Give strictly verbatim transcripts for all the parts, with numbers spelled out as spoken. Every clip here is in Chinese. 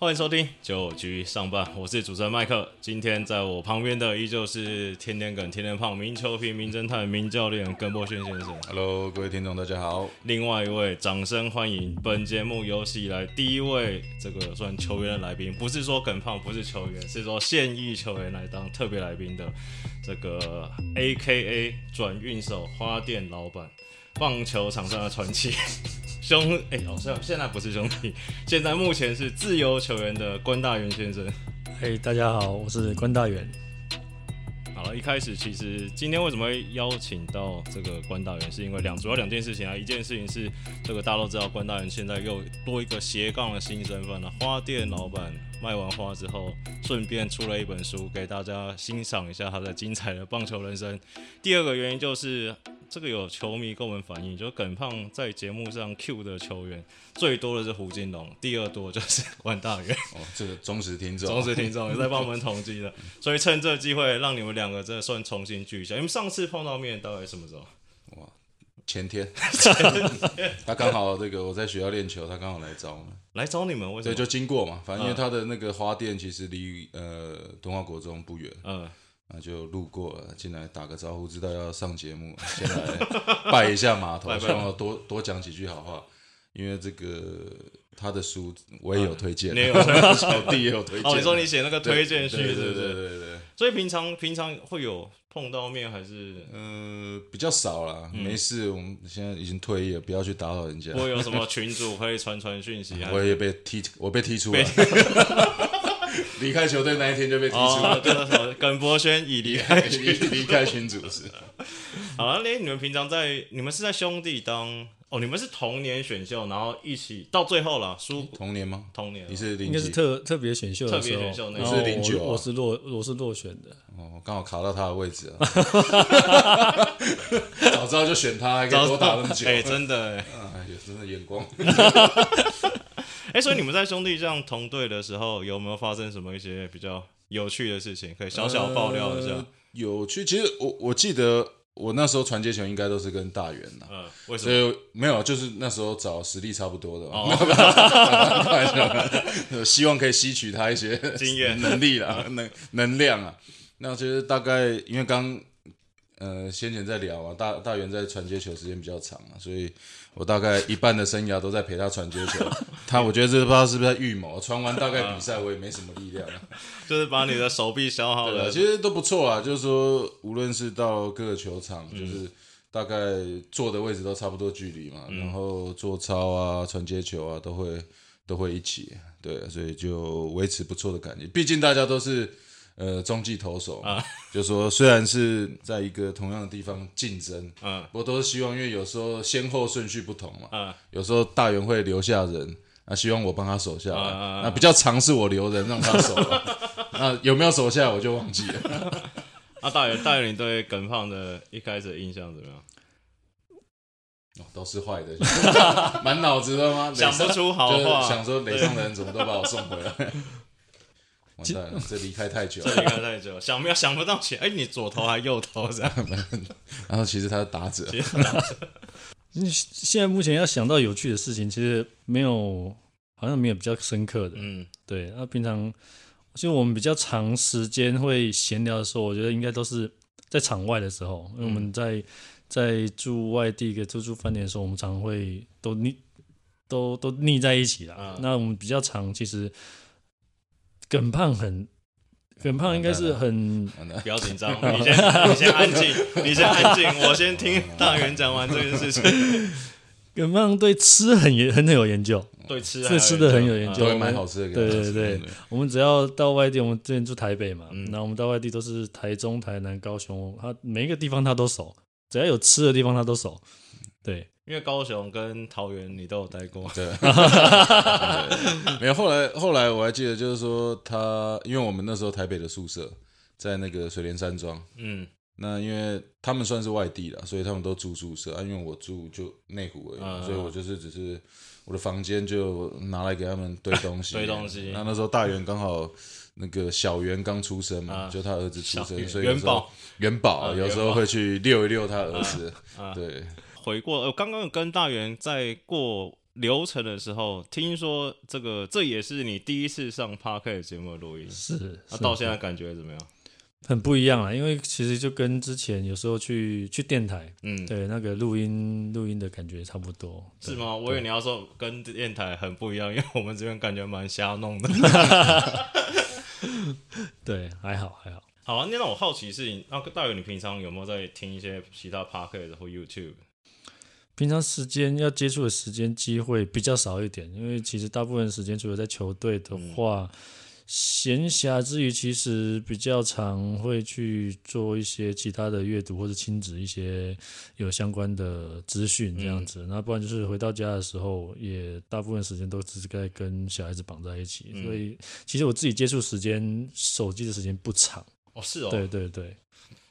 欢迎收听九局上半，我是主持人麦克。今天在我旁边的依旧是天天梗、天天胖、名球评、名侦探、名教练耿伯轩先生。Hello， 各位听众，大家好。另外一位，掌声欢迎本节目有史以来第一位这个算球员的来宾，不是说耿胖，不是球员，是说现役球员来当特别来宾的这个 A K A 转运手花店老板，棒球场上的传奇。兄哎、欸，老师现在不是兄弟，现在目前是自由球员的关大元先生。嘿、hey ，大家好，我是关大元。好了，一开始其实今天为什么会邀请到这个关大元，是因为两主要两件事情啊。一件事情是这个大家都知道，关大元现在又多一个斜杠的新身份了、啊，花店老板。卖完花之后，顺便出了一本书给大家欣赏一下他的精彩的棒球人生。第二个原因就是，这个有球迷跟我们反映，就是耿胖在节目上 Q 的球员最多的是胡金龙，第二多就是关大元。哦，这个忠实听众，忠实听众也在帮我们统计的，所以趁这机会让你们两个真的算重新聚一下。你们上次碰到面大概什么时候？哇，前天，前天他刚好这个我在学校练球，他刚好来找我们。来找你们，为什么？对，就经过嘛，反正因为他的那个花店其实离呃敦化国中不远，嗯，那就路过了，进来打个招呼，知道要上节目，先来拜一下码头，希望我多多讲几句好话，因为这个他的书我也有推荐，你有小弟也有推荐，哦，你说你写那个推荐序，对对对对对，所以平常平常会有碰到面还是呃比较少啦、嗯，没事，我们现在已经退役了，不要去打扰人家。我有什么群组可以传传讯息？我也被踢，我被踢出了，离开球队那一天就被踢出了。哦、耿伯轩已离开离开群组是。好了，那你们平常在你们是在兄弟当哦，你们是同年选秀，然后一起到最后了，输同年吗？同年，你是零几应该是特特别选秀的时候，特别选秀那個、你是零九、啊，我是落我是落选的。哦，刚好卡到他的位置啊！早知道就选他，还可以多打那么久。哎、欸，真的、欸，哎，真的眼光。哎、欸，所以你们在兄弟这样同队的时候，有没有发生什么一些比较有趣的事情？可以小小爆料一下。呃、有趣，其实我我记得我那时候传接球应该都是跟大元啦。嗯、呃，为什么？所以没有，就是那时候找实力差不多的。哦，希望可以吸取他一些经验、能力啦、能能量啊。那其实大概因为刚呃先前在聊啊，大大元在传接球时间比较长啊，所以我大概一半的生涯都在陪他传接球。他我觉得这不知道是不是在预谋，传完大概比赛我也没什么力量、啊，就是把你的手臂消耗了。其实都不错啊，就是说无论是到各个球场，就是大概坐的位置都差不多距离嘛，嗯、然后做操啊、传接球啊都会都会一起，对，所以就维持不错的感觉。毕竟大家都是。呃，中继投手、啊，就说虽然是在一个同样的地方竞争，嗯、啊，不过都是希望，因为有时候先后顺序不同嘛，啊、有时候大元会留下人，那、啊、希望我帮他守下来，那、啊啊啊、比较常是我留人让他守，那有没有守下来我就忘记了。啊，大元，大元，你对耿胖的一开始的印象怎么样？哦、都是坏的，满脑子的吗？想不出好话，想说垒上的人怎么都把我送回来。完蛋了，这离开太久了，这离开太久了，想没有想不到钱，哎、欸，你左投还右投这样，然后其实他是打者。现在目前要想到有趣的事情，其实没有，好像没有比较深刻的，嗯，对。那、啊、平常就我们比较长时间会闲聊的时候，我觉得应该都是在场外的时候，因为我们在、嗯、在住外地跟住住饭店的时候，我们常会都腻都都腻在一起啦、啊。那我们比较长其实。耿胖很，耿胖应该是很，不要紧张，你先你先安静，你先安静，我先听大元讲完这件事情。耿胖对吃很很有研究，对吃对吃的很有研究，都蛮好吃的。对对对，我们只要到外地，我们之前住台北嘛，然后我们到外地都是台中、台南、高雄，他每一个地方他都熟，只要有吃的地方他都熟，对。因为高雄跟桃园你都有待过，对，没有。后来后来我还记得，就是说他，因为我们那时候台北的宿舍在那个水莲山庄，嗯，那因为他们算是外地啦，所以他们都住宿舍啊。因为我住就内湖而已，嗯、所以我就是只是我的房间就拿来给他们堆东西，堆东西。那那时候大元刚好。那个小元刚出生嘛、啊，就他儿子出生，所以元宝元宝有时候会去遛一遛他儿子。啊啊、对，回过我刚刚跟大元在过流程的时候，听说这个这也是你第一次上 Podcast 节目的录音，是，是啊、到现在感觉怎么样？很不一样啦，因为其实就跟之前有时候去去电台，嗯，对，那个录音录音的感觉差不多，是吗？我以为你要说跟电台很不一样，因为我们这边感觉蛮瞎弄的。对，还好还好。好啊，那让我好奇是，那大友你平常有没有在听一些其他 podcast 或 YouTube？ 平常时间要接触的时间机会比较少一点，因为其实大部分时间除了在球队的话。嗯，闲暇之余其实比较常会去做一些其他的阅读或者亲子一些有相关的资讯这样子，那、嗯、不然就是回到家的时候也大部分时间都只是在跟小孩子绑在一起、嗯、所以其实我自己接触时间手机的时间不长。哦，是哦，对对对、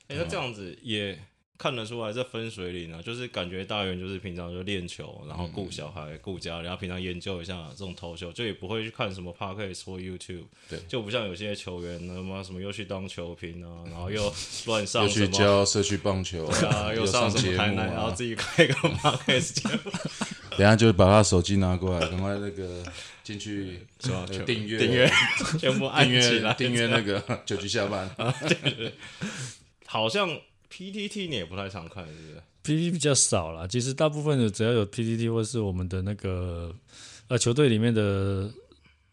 欸、那这样子也看得出来这分水岭啊，就是感觉大元就是平常就练球，然后顾小孩、顾、嗯、家，然后平常研究一下这种投球，就也不会去看什么 podcast 或 YouTube， 对，就不像有些球员呢嘛，什么又去当球评啊，然后又乱上又去教社区棒球啊，又上什么台南、啊，然后自己开一个 podcast 节目，等一下就把他手机拿过来，赶快那个进去是吧？订阅订阅，全部按起来，订阅那个九局下半啊，对对，好像。P T T 你也不太常看，是不是 ？P T T 比较少啦，其实大部分只要有 P T T 或是我们的那个呃球队里面的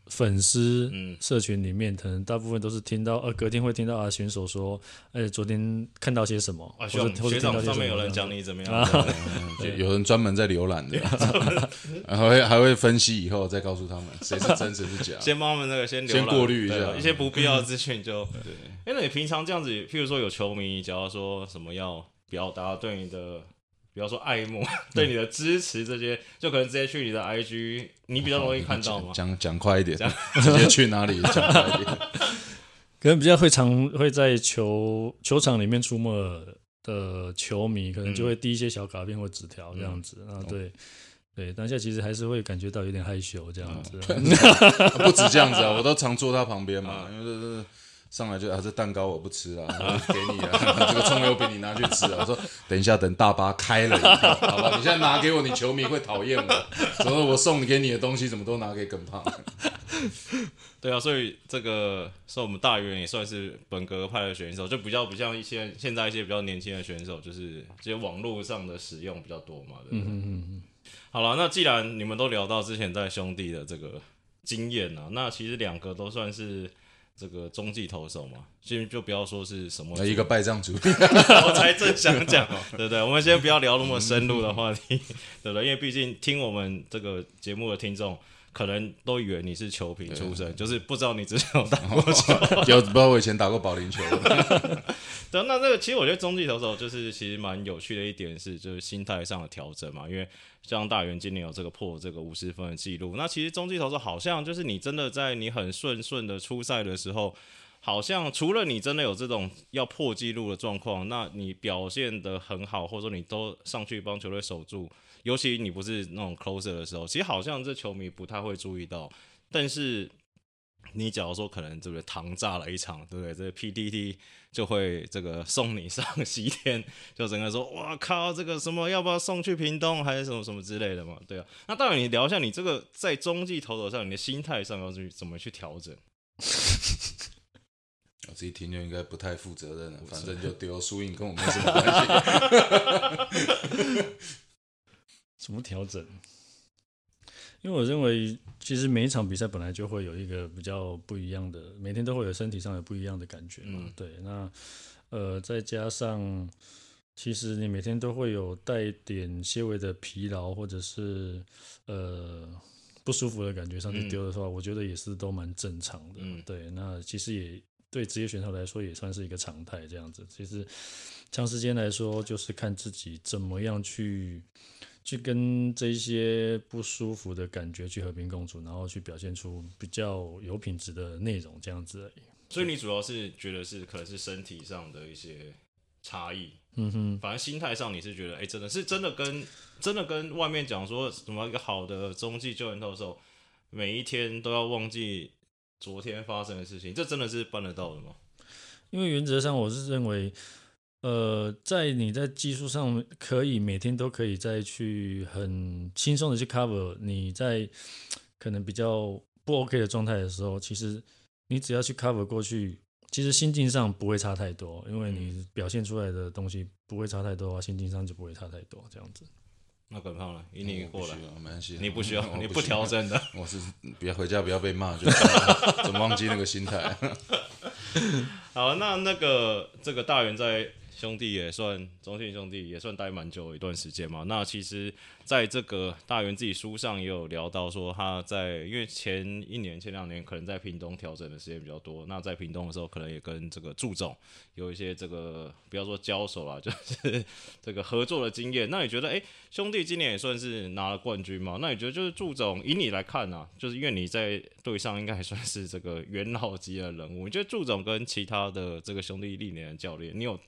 粉丝社群里面，可能大部分都是听到呃隔天会听到啊选手说，哎、欸、昨天看到些什么，啊、或者学长上面有人讲你怎么样，啊、有人专门在浏览的，还会还会分析以后再告诉他们谁是真谁是假，先帮他们那个先浏览，先过滤一下一些不必要的资讯就。对，哎、欸，那你平常这样子，譬如说有球迷，假如说什么要表达对你的。比方说爱慕对你的支持这些、嗯、就可能直接去你的 I G 你比较容易看到吗？讲讲快一点直接去哪里讲快一点可能比较会常会在球球场里面出没的球迷可能就会递一些小卡片或纸条这样子、嗯、啊对、嗯对，当下其实还是会感觉到有点害羞这样子、嗯、不止这样子啊，我都常坐他旁边嘛、嗯、因为这是上来就啊，这蛋糕我不吃啊，给你啊，这个葱油饼你拿去吃啊。我说等一下，等大巴开了以后，好吧，你现在拿给我，你球迷会讨厌我。所以我送给你的东西，怎么都拿给耿胖。对啊，所以这个是我们大元也算是本格派的选手，就比较不像一些现在一些比较年轻的选手，就是这些网络上的使用比较多嘛，对不对？嗯嗯嗯。好了，那既然你们都聊到之前在兄弟的这个经验啊，那其实两个都算是。这个中继投手嘛，其实就不要说是什么一个败仗主义我才正想讲对不对，我们先不要聊那么深入的话题对不对，因为毕竟听我们这个节目的听众可能都以为你是球评出身，就是不知道你之前有打过球有不知道我以前打过保龄球对，那这个其实我觉得中继投手就是其实蛮有趣的一点是就是心态上的调整嘛，因为像大元今年有这个破这个五十分的记录，那其实中继投手好像就是你真的在你很顺顺的出赛的时候，好像除了你真的有这种要破纪录的状况，那你表现得很好，或者说你都上去帮球队守住，尤其你不是那种 closer 的时候，其实好像这球迷不太会注意到，但是你假如说可能对不对糖炸了一场，对不对？这 P T T 就会这个送你上西天，就整个说哇靠，这个什么要不要送去屏东还是什么什么之类的嘛，对啊。那大元你聊一下你这个在中继投手上你的心态上要去怎么去调整？我自己听就应该不太负责任了，反正就丢输赢跟我没什么关系。怎么调整？因为我认为，其实每一场比赛本来就会有一个比较不一样的，每天都会有身体上有不一样的感觉嘛。嗯、对，那呃，再加上，其实你每天都会有带点些微的疲劳，或者是呃不舒服的感觉上去丢的话、嗯，我觉得也是都蛮正常的、嗯。对，那其实也对职业选手来说也算是一个常态这样子。其实长时间来说，就是看自己怎么样去。去跟这些不舒服的感觉去和平共处，然后去表现出比较有品质的内容，这样子而已。所以你主要是觉得是可能是身体上的一些差异，嗯哼，反正心态上你是觉得，哎、欸，真的是真的跟真的跟外面讲说什么一个好的中继救援投手，每一天都要忘记昨天发生的事情，这真的是办得到的吗？因为原则上我是认为。呃，在你在技术上可以每天都可以再去很轻松的去 cover 你在可能比较不 OK 的状态的时候，其实你只要去 cover 过去，其实心境上不会差太多，因为你表现出来的东西不会差太多啊，心境上就不会差太多这样子。那耿胖了，以你过来，你不需要，你不调整的。我是不要回家，不要被骂，就怎么忘记那个心态。好，那那个这个大元在兄弟也算中信兄弟也算待蛮久一段时间嘛。那其实在这个大元自己书上也有聊到说，他在因为前一年前两年可能在屏东调整的时间比较多，那在屏东的时候可能也跟这个祝总有一些这个不要说交手啦，就是这个合作的经验。那你觉得哎、欸，兄弟今年也算是拿了冠军嘛？那你觉得就是祝总以你来看啊，就是因为你在队上应该还算是这个元老级的人物，你觉得祝总跟其他的这个兄弟历年的教练，你有？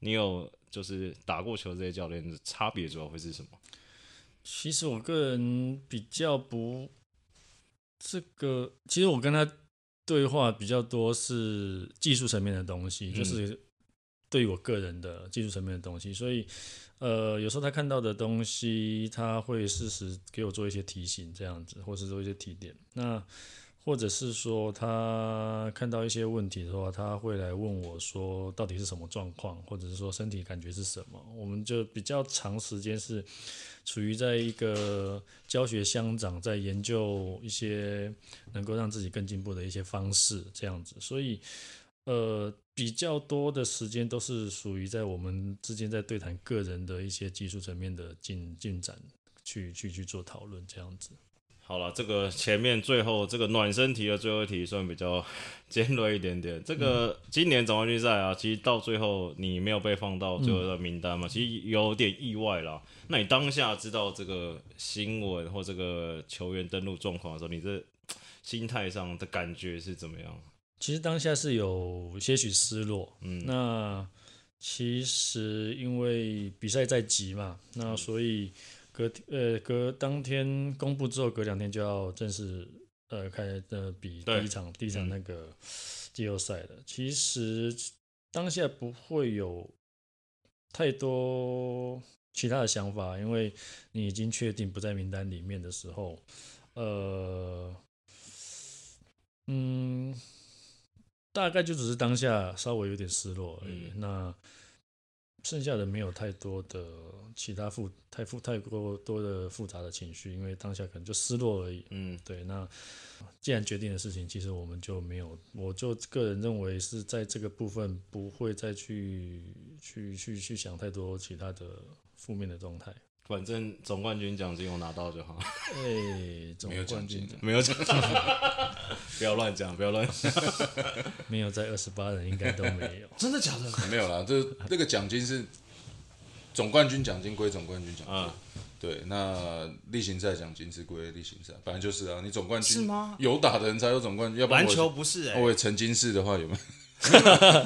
你有就是打过球这些教练的差别主要会是什么？其实我个人比较不这个，其实我跟他对话比较多是技术层面的东西，嗯、就是对于我个人的技术层面的东西，所以呃，有时候他看到的东西，他会适时给我做一些提醒，这样子，或是做一些提点。那或者是说他看到一些问题的话，他会来问我说到底是什么状况，或者是说身体感觉是什么。我们就比较长时间是处于在一个教学相长，在研究一些能够让自己更进步的一些方式这样子，所以呃比较多的时间都是属于在我们之间在对谈个人的一些技术层面的进进展去去去做讨论这样子。好了，这个前面最后这个暖身题的最后一题算比较尖锐一点点。这个今年总冠军赛啊，其实到最后你没有被放到最后的名单嘛，嗯、其实有点意外啦。那你当下知道这个新闻或这个球员登陆状况的时候，你这心态上的感觉是怎么样？其实当下是有些许失落，嗯，那其实因为比赛在即嘛，那所以。隔呃隔当天公布之后，隔两天就要正式呃开呃比第一场第一场那个季后赛了。其实当下不会有太多其他的想法，因为你已经确定不在名单里面的时候，呃，嗯，大概就只是当下稍微有点失落而已。嗯、那剩下的没有太多的其他复太复太过多的复杂的情绪，因为当下可能就失落而已。嗯，对。那既然决定的事情，其实我们就没有，我就个人认为是在这个部分不会再去去去去想太多其他的负面的状态。反正总冠军奖金我拿到就好。哎、欸，总冠军没有奖金，不要乱讲，不要乱讲。没有，在二十八人应该都没有。真的假的？没有啦，这这个奖金是总冠军奖金归总冠军奖金，啊、对，那例行赛奖金是归例行赛，反正就是啊，你总冠军是吗？有打的人才有总冠军，要不然篮球不是哎、欸。我也曾经是的话有没有？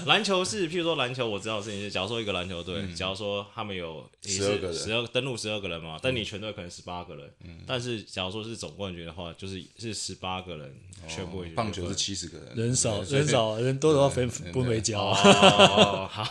篮球是，譬如说篮球，我知道的事情是，假如说一个篮球队，嗯、假如说他们有十二个人，登陆十二个人嘛，但你全队可能十八个人，嗯，但是假如说是总冠军的话，就是是十八个人全部一起。棒球是七十个人，人少人少人多的话，不没交。哦，好，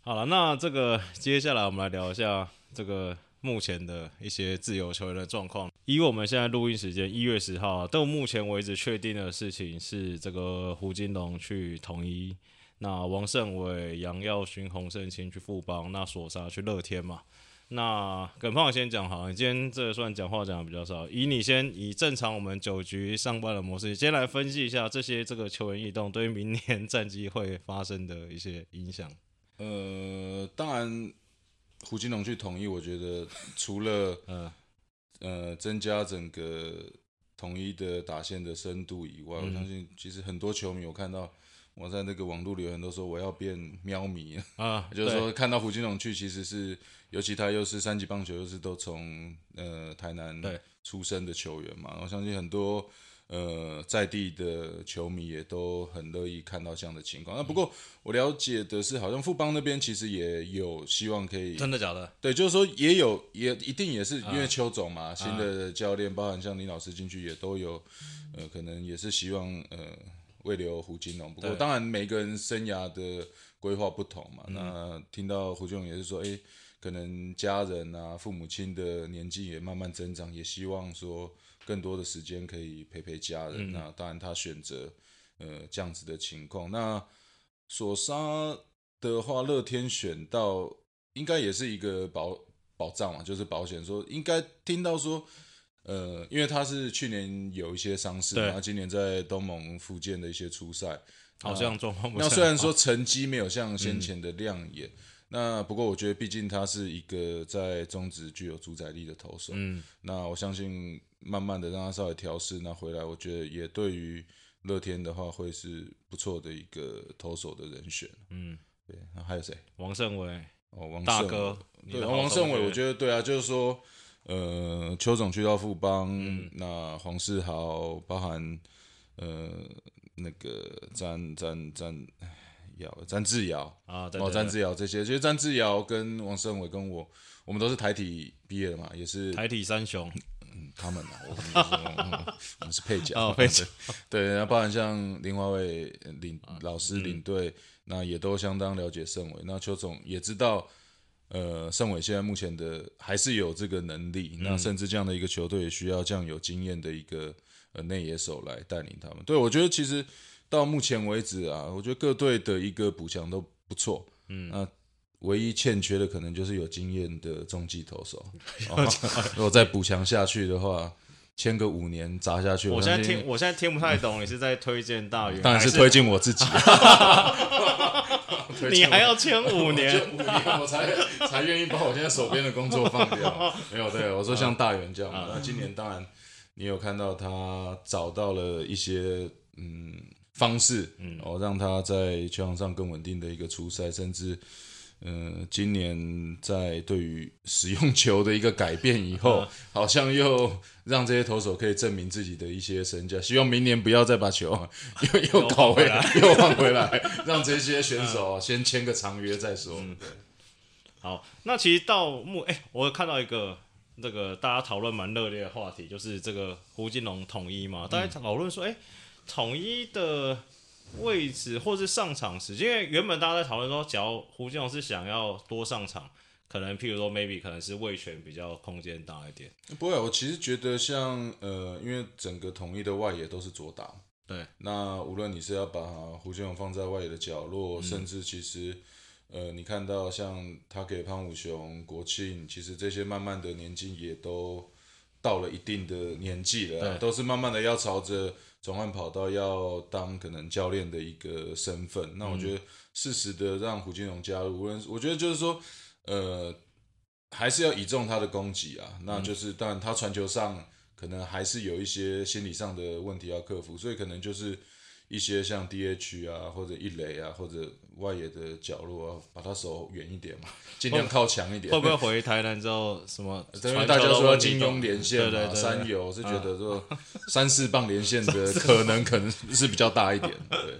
好了，那这个接下来我们来聊一下这个目前的一些自由球员的状况。以我们现在录音时间一月十号、啊，到目前为止确定的事情是这个胡金龙去统一，那王胜伟、杨耀勋、洪胜清去富邦，那索莎去乐天嘛。那耿胖先讲好，你今天这算讲话讲的比较少，以你先以正常我们九局上班的模式，先来分析一下这些这个球员异动对明年战绩会发生的一些影响。呃，当然胡金龙去统一，我觉得除了呃。呃，增加整个统一的打线的深度以外，嗯、我相信其实很多球迷我看到我在那个网络留言都说我要变喵迷了啊，就是说看到胡金龙去，其实是尤其他又是三级棒球，又是都从呃台南出生的球员嘛，我相信很多呃在地的球迷也都很乐意看到这样的情况。那、嗯啊、不过我了解的是，好像富邦那边其实也有希望可以，真的假的？对，就是说也有，也一定也是、啊、因为邱总嘛，新的教练，啊、包含像林老师进去也都有，呃，可能也是希望呃未留胡金龙。不过当然每个人生涯的规划不同嘛。嗯、那听到胡金龙也是说，哎、欸，可能家人啊、父母亲的年纪也慢慢增长，也希望说更多的时间可以陪陪家人。嗯、那当然他选择呃这样子的情况。那索莎的话，乐天选到应该也是一个保保障嘛，就是保险。说应该听到说。呃，因为他是去年有一些伤势，然后今年在东盟复健的一些出赛，好像状况不太好。那虽然说成绩没有像先前的亮眼，嗯、那不过我觉得毕竟他是一个在中职具有主宰力的投手，嗯，那我相信慢慢的让他稍微调适，那回来我觉得也对于乐天的话会是不错的一个投手的人选，嗯，对，然后还有谁？王胜伟，哦，王大哥，对，王胜伟，我觉得对啊，就是说。呃，邱总去到富邦，嗯、那黄世豪包含呃那个詹詹詹尧、詹志尧啊，对对对哦，詹志尧这些，其实詹志尧跟王胜伟跟我，我们都是台体毕业的嘛，也是台体三雄，嗯，他们啊，我们、就是嗯、我们是配角哦，配角对，然后包含像林华伟领老师领队，嗯、那也都相当了解胜伟，那邱总也知道。呃，胜伟现在目前的还是有这个能力，嗯、那甚至这样的一个球队也需要这样有经验的一个呃内野手来带领他们。对，我觉得其实到目前为止啊，我觉得各队的一个补强都不错。嗯，那唯一欠缺的可能就是有经验的中继投手。哦、如果再补强下去的话。签个五年砸下去，我现在听我现在听不太懂，你是在推荐大元？当然是推荐我自己。你还要签五年？五年我才才愿意把我现在手边的工作放掉。没有，对，我说像大元这样。那、嗯、今年当然，你有看到他找到了一些嗯方式，嗯、哦，让他在球场上更稳定的一个出赛，甚至。嗯，今年在对于使用球的一个改变以后，好像又让这些投手可以证明自己的一些身价。希望明年不要再把球又又搞回来，又放回来，让这些选手先签个长约再说。嗯、好，那其实到目，哎、欸，我看到一个这个大家讨论蛮热烈的话题，就是这个胡金龙统一嘛，大家讨论说，哎、欸，统一的。位置或是上场时间，因为原本大家在讨论说，假如胡金龙是想要多上场，可能譬如说 maybe 可能是味全比较空间大一点。不会，我其实觉得像呃，因为整个统一的外野都是左打，对，那无论你是要把胡金龙放在外野的角落，嗯、甚至其实呃，你看到像他给潘武雄、国庆，其实这些慢慢的年纪也都到了一定的年纪了，都是慢慢的要朝着。转换跑道要当可能教练的一个身份，那我觉得适时的让胡金龙加入，无论我觉得就是说，呃，还是要倚重他的攻击啊，那就是当然他传球上可能还是有一些心理上的问题要克服，所以可能就是一些像 D H 啊或者一垒啊或者外野的角落啊，把他手远一点嘛，尽量靠墙一点。会不会回台南之后什么？因为大家说金庸连线嘛，對對對對三友，我是觉得说三四棒连线的可能可能是比较大一点。对，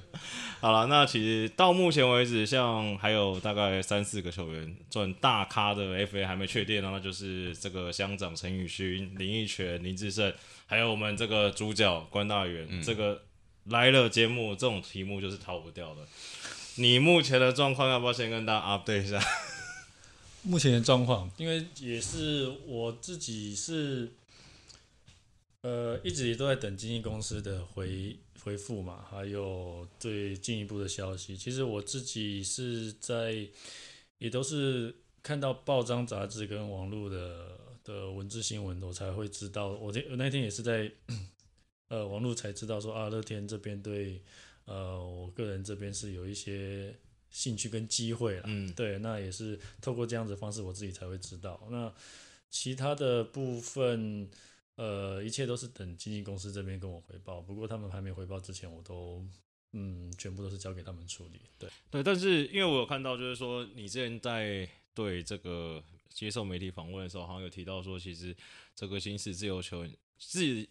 好了，那其实到目前为止，像还有大概三四个球员赚大咖的 F A 还没确定，那就是这个乡长陈禹勋、林益全、林智胜，还有我们这个主角关大元，嗯、这个来了节目这种题目就是逃不掉的。你目前的状况要不要先跟大家 update 一下？目前的状况，因为也是我自己是，呃，一直也都在等经纪公司的回回复嘛，还有最进一步的消息。其实我自己是在，也都是看到报章杂志跟网络的的文字新闻，我才会知道。我那天也是在，呃，网络才知道说啊，乐天这边对。呃，我个人这边是有一些兴趣跟机会啦，嗯，对，那也是透过这样子的方式，我自己才会知道。那其他的部分，呃，一切都是等经纪公司这边跟我回报。不过他们还没回报之前，我都嗯，全部都是交给他们处理。对对，但是因为我有看到，就是说你之前在对这个接受媒体访问的时候，好像有提到说，其实这个行使自由球员是。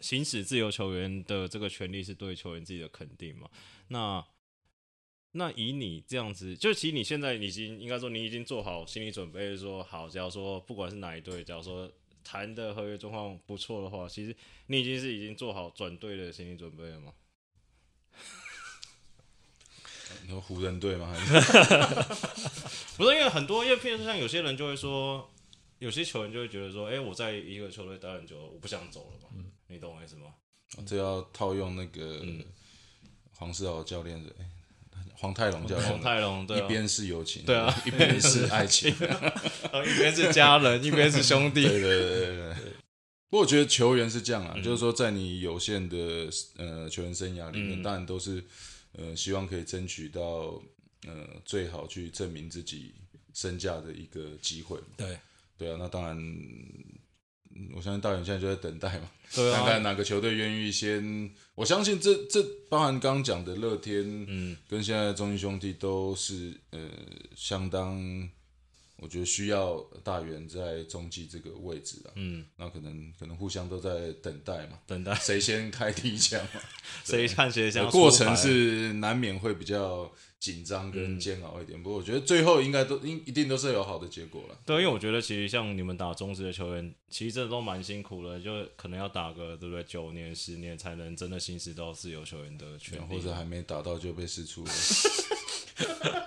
行使自由球员的这个权利是对球员自己的肯定嘛？那那以你这样子，就其实你现在已经应该说你已经做好心理准备，说好，假如说不管是哪一队，假如说谈的合约状况不错的话，其实你已经是已经做好转队的心理准备了吗？你说湖人队吗？不是，因为很多，因为譬如像有些人就会说，有些球员就会觉得说，哎、欸，我在一个球队待很久，我不想走了嘛，嗯、你懂我意思吗？这要套用那个黄世豪教练的。嗯黄泰龙教练，黄泰龙对、啊，一边是友情，对啊，一边是爱情，一边是家人，一边是兄弟，对对对 对, 對。不过我觉得球员是这样啊，嗯、就是说在你有限的呃球员生涯里面，嗯、当然都是呃希望可以争取到呃最好去证明自己身价的一个机会。对对啊，那当然，我相信大远现在就在等待嘛，对啊、看看哪个球队愿意先。我相信这这包含刚刚讲的乐天，嗯，跟现在的中信兄弟都是呃相当，我觉得需要大远在中继这个位置啊，嗯，那可能可能互相都在等待嘛，等待谁先开第一枪嘛，谁看谁先出牌，过程是难免会比较紧张跟煎熬一点，嗯、不过我觉得最后应该都一定都是有好的结果了。对，因为我觉得其实像你们打中职的球员，其实真的都蛮辛苦的，就可能要打个对不对九年十年才能真的行使到自由球员的权利，或者还没打到就被释出了，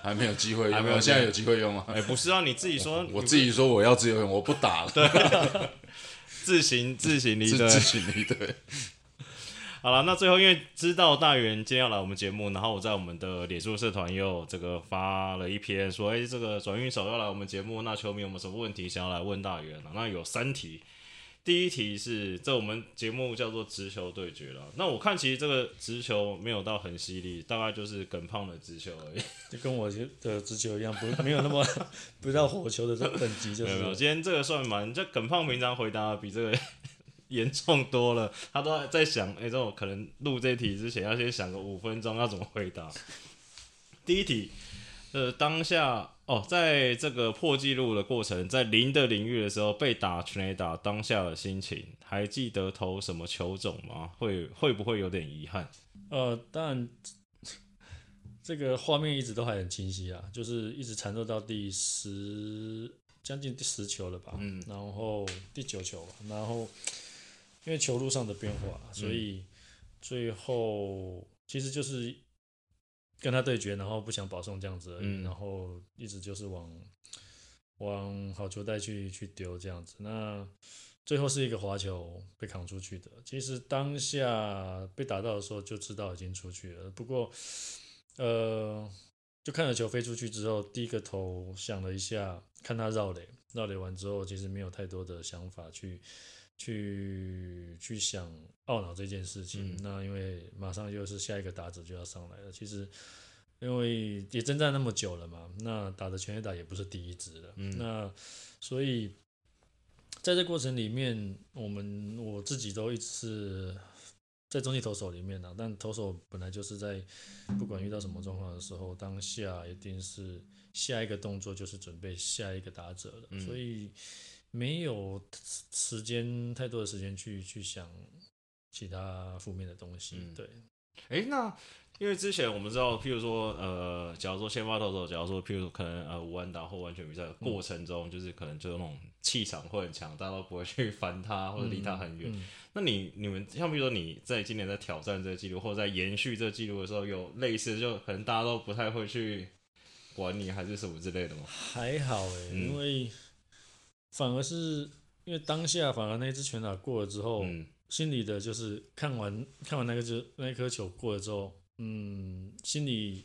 还没有机会用，现在有机会用吗？哎、欸，不是啊，你自己说，我自己说我要自由用，我不打了，对、啊，自行自行离队，自行离队。好了，那最后因为知道大远今天要来我们节目，然后我在我们的脸书社团又这个发了一篇说，哎、欸，这个转运手要来我们节目，那球迷有没有什么问题想要来问大远、啊？那有三题，第一题是这我们节目叫做直球对决了。那我看其实这个直球没有到很犀利，大概就是耿胖的直球而已，就跟我的直球一样，不没有那么不到火球的这等级，就是没有。今天这个算蛮，这耿胖平常回答比这个。严重多了，他都在想，哎、欸，我可能录这题之前要先想个五分钟要怎么回答。第一题，呃，当下哦，在这个破纪录的过程，在零的领域的时候被打全垒打，当下的心情，还记得投什么球种吗？会会不会有点遗憾？呃，当然，这个画面一直都还很清晰啊，就是一直缠绕到第十，将近第十球了吧，嗯，然后第九球，然后。因为球路上的变化，所以最后其实就是跟他对决，然后不想保送这样子而已，嗯、然后一直就是往往好球带去去丢这样子。那最后是一个滑球被扛出去的，其实当下被打到的时候就知道已经出去了，不过呃就看着球飞出去之后，第一个头想了一下，看他绕垒，绕垒完之后其实没有太多的想法去。去去想懊恼这件事情，嗯、那因为马上又是下一个打者就要上来了。其实因为也征战那么久了嘛，那打的全垒打也不是第一支了，嗯、那所以在这过程里面，我们我自己都一直是在中继投手里面啊，但投手本来就是在不管遇到什么状况的时候，当下一定是下一个动作就是准备下一个打者了，嗯、所以。没有时间太多的时间去去想其他负面的东西，嗯、对。哎，那因为之前我们知道，譬如说，呃，假如说先发投手，假如说譬如说可能呃无安打或完全比赛的过程中，嗯、就是可能就是那种气场会很强，大家都不会去烦他或者离他很远。嗯嗯、那你你们像比如说你在今年在挑战这个记录，或者在延续这个记录的时候，有类似就可能大家都不太会去管你还是什么之类的吗？还好哎、欸，嗯、因为。反而是因为当下，反而那支全打过了之后，嗯、心里的就是看完看完那个就那颗球过了之后，嗯，心里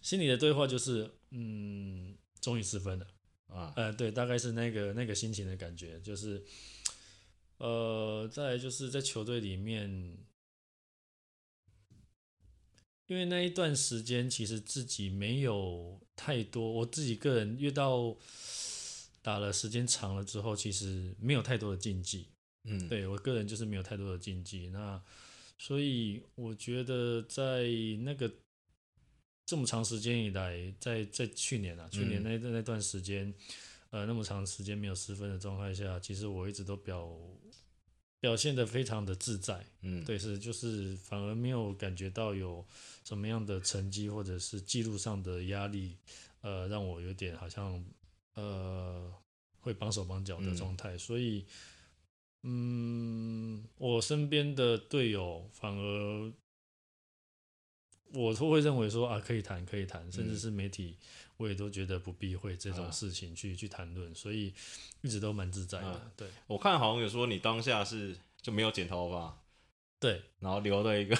心里的对话就是，嗯，终于失分了啊，呃，对，大概是那个那个心情的感觉，就是，呃，再来就是在球队里面，因为那一段时间其实自己没有太多，我自己个人遇到。打了时间长了之后，其实没有太多的禁忌，嗯，对我个人就是没有太多的禁忌。那所以我觉得在那个这么长时间以来，在在去年啊，去年那那段时间，呃，那么长时间没有失分的状态下，其实我一直都表表现得非常的自在，嗯，对，是就是反而没有感觉到有什么样的成绩或者是记录上的压力，呃，让我有点好像。呃，会帮手帮脚的状态，嗯、所以，嗯，我身边的队友反而我都会认为说啊，可以谈可以谈，甚至是媒体我也都觉得不避讳这种事情去、啊、去谈论，所以一直都蛮自在的、啊、对。我看好像有说你当下是就没有剪头发，对，然后留了一个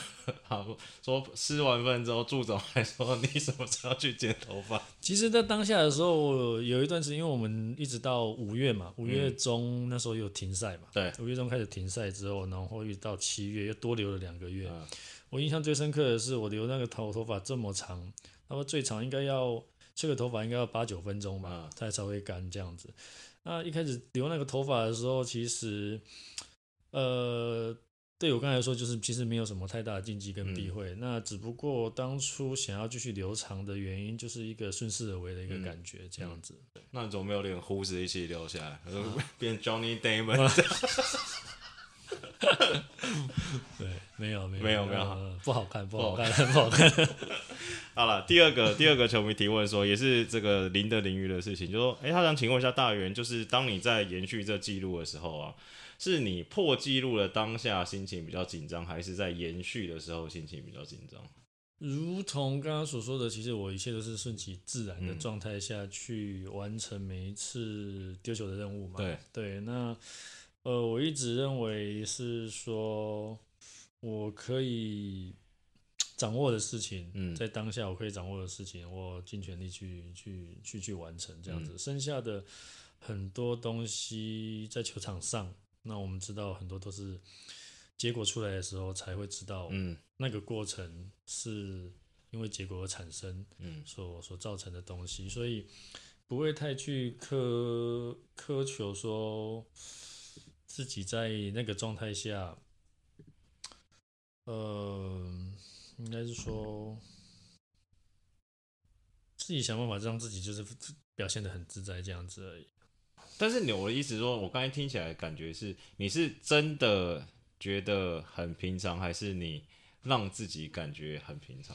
说吃完饭之后助总还说你什么时候去剪头发。其实在当下的时候有一段时间，因为我们一直到五月嘛，五月中那时候有停赛嘛，对、嗯、五月中开始停赛之后，然后一直到七月又多留了两个月、嗯、我印象最深刻的是我留那个头头发这么长，那么最长应该要吹个头发应该要八九分钟吧，才、嗯、才会干这样子。那一开始留那个头发的时候，其实呃对我刚才说，就是其实没有什么太大的禁忌跟避讳、嗯、那只不过当初想要继续留长的原因，就是一个顺势而为的一个感觉这样子、嗯嗯、那你怎么没有连胡子一起留下来、嗯、变 Johnny Damon、啊、对，没有没有没有没有、呃、不好看不好看不好看好了，第二个第二个球迷提问说，也是这个林的淋雨的事情，就说他想请问一下大元，就是当你在延续这记录的时候啊，是你破纪录的当下心情比较紧张，还是在延续的时候心情比较紧张？如同刚刚所说的，其实我一切都是顺其自然的状态下去完成每一次丢球的任务嘛。对对，那呃，我一直认为是说我可以掌握的事情，嗯、在当下我可以掌握的事情，我尽全力去去去去完成这样子、嗯。剩下的很多东西在球场上。那我们知道很多都是结果出来的时候才会知道，那个过程是因为结果而产生 所,、嗯、所造成的东西，所以不会太去 苛, 苛求说自己在那个状态下，呃，应该是说自己想办法让自己就是表现得很自在这样子而已。但是你，我的意思说，我刚才听起来感觉是你是真的觉得很平常，还是你让自己感觉很平常？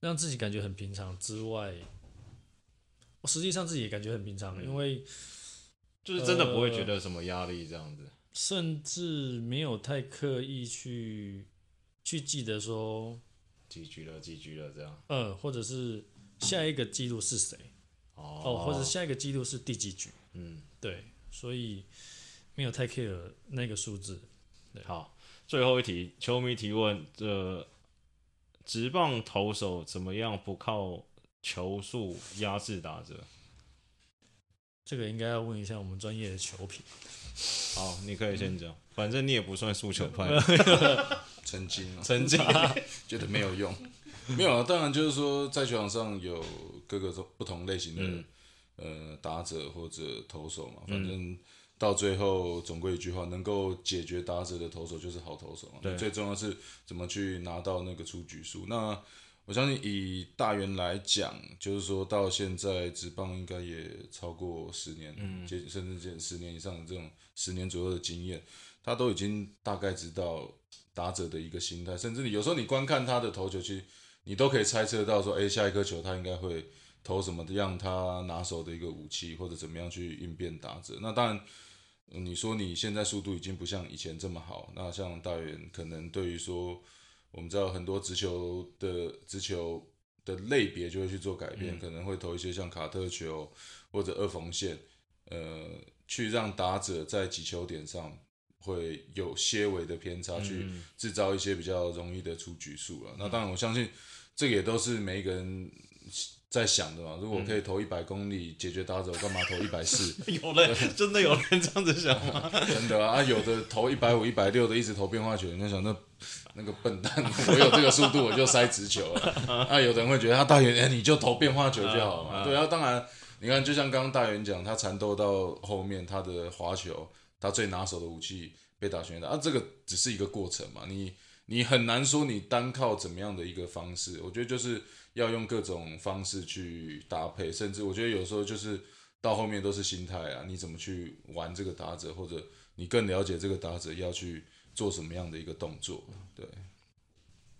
让自己感觉很平常之外，我实际上自己也感觉很平常，嗯、因为就是真的不会觉得什么压力这样子、呃，甚至没有太刻意去去记得说几局了，几局了这样。嗯、呃，或者是下一个记录是谁？哦，哦，或者下一个记录是第几局？嗯，对，所以没有太 care 那个数字。好，最后一题，球迷提问：呃，职棒投手怎么样不靠球速压制打者？这个应该要问一下我们专业的球评。好，你可以先讲、嗯，反正你也不算速球派。曾经、啊，曾经觉得没有用，没有啊。当然就是说，在球场上有各个不同类型的、嗯。呃，打者或者投手嘛，反正到最后总归一句话，能够解决打者的投手就是好投手嘛。对，最重要是怎么去拿到那个出局数。那我相信以大元来讲，就是说到现在职棒应该也超过十年，嗯、甚至十年以上的这种十年左右的经验，他都已经大概知道打者的一个心态，甚至你有时候你观看他的投球，其实你都可以猜测到说，哎、欸，下一颗球他应该会。投什么样他拿手的一个武器，或者怎么样去应变打者。那当然、呃、你说你现在速度已经不像以前这么好，那像大元可能对于说我们知道很多直球的直球的类别就会去做改变、嗯、可能会投一些像卡特球或者二缝线，呃，去让打者在击球点上会有些微的偏差，去制造一些比较容易的出局数啦、嗯、那当然我相信这个也都是每一个人在想的嘛，如果可以投一百公里解决打者，我干嘛投一百四？有人真的有人这样子想吗？真的 啊, 啊，有的投一百五、一百六的，一直投变化球，人家想那那个笨蛋，我有这个速度我就塞直球了。啊，有的人会觉得他大元、欸，你就投变化球就好了嘛。啊啊、对啊，当然你看，就像刚刚大元讲，他缠斗到后面，他的滑球，他最拿手的武器被打全垒打，啊，这个只是一个过程嘛，你你很难说你单靠怎么样的一个方式，我觉得就是。要用各种方式去搭配，甚至我觉得有时候就是到后面都是心态啊，你怎么去玩这个打者，或者你更了解这个打者要去做什么样的一个动作。对，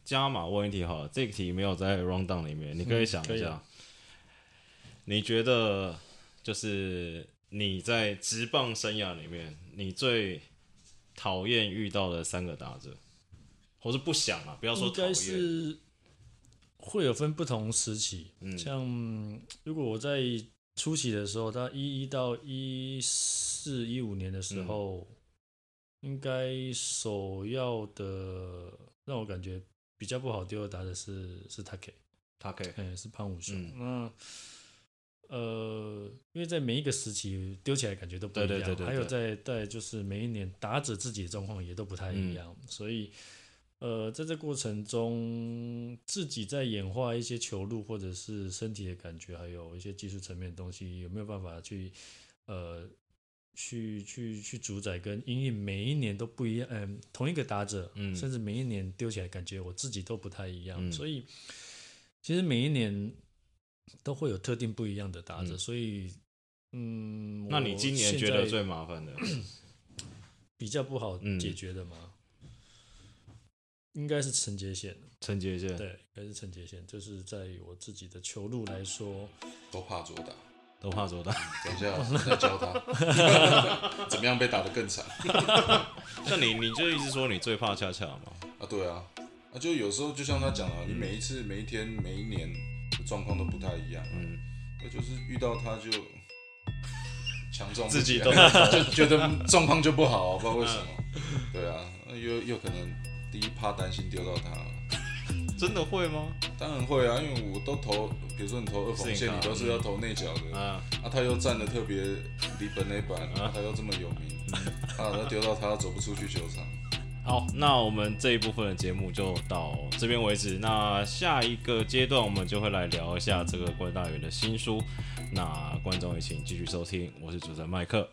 加码问一题好了，这个题没有在 round down 里面，你可以想一下，嗯、你觉得就是你在职棒生涯里面，你最讨厌遇到的三个打者，或是不想啊，不要说讨厌。会有分不同时期，嗯，像如果我在初期的时候，大概一一到一四一五年的时候，嗯，应该首要的让我感觉比较不好丢的打的是是 Take，Take，欸，是潘武雄，嗯，那。呃，因为在每一个时期丢起来感觉都不一样，对对对对对，还有在在就是每一年打者自己的状况也都不太一样，嗯，所以呃，在这过程中自己在演化一些球路或者是身体的感觉，还有一些技术层面的东西，有没有办法去呃去去去主宰跟因应每一年都不一样，嗯，呃，同一个打者，嗯，甚至每一年丢起来感觉我自己都不太一样，嗯，所以其实每一年。都会有特定不一样的打者，嗯，所以，嗯，那你今年觉得最麻烦的，比较不好解决的吗？嗯，应该是承接线。承接线，对，应该是承接线，就是在我自己的球路来说，都怕左打，都怕左打。等一下，我再教他，怎么样被打得更惨？那你你就一直说你最怕恰恰嘛？啊，对啊，啊，就有时候就像他讲了，你每一次、每一天、每一年。状况都不太一样，嗯，那就是遇到他就强壮自己都就觉得状况就不好，啊，不知道为什么。对啊，又又可能第一怕担心丢到他，真的会吗？当然会啊，因为我都投，比如说你投二缝线，你都是要投内角的，啊，啊他又站得特别离本垒板，啊，他又这么有名，啊，他丢到他走不出去球场。好，那我们这一部分的节目就到这边为止。那下一个阶段，我们就会来聊一下这个关大元的新书。那观众也请继续收听，我是主持人麦克。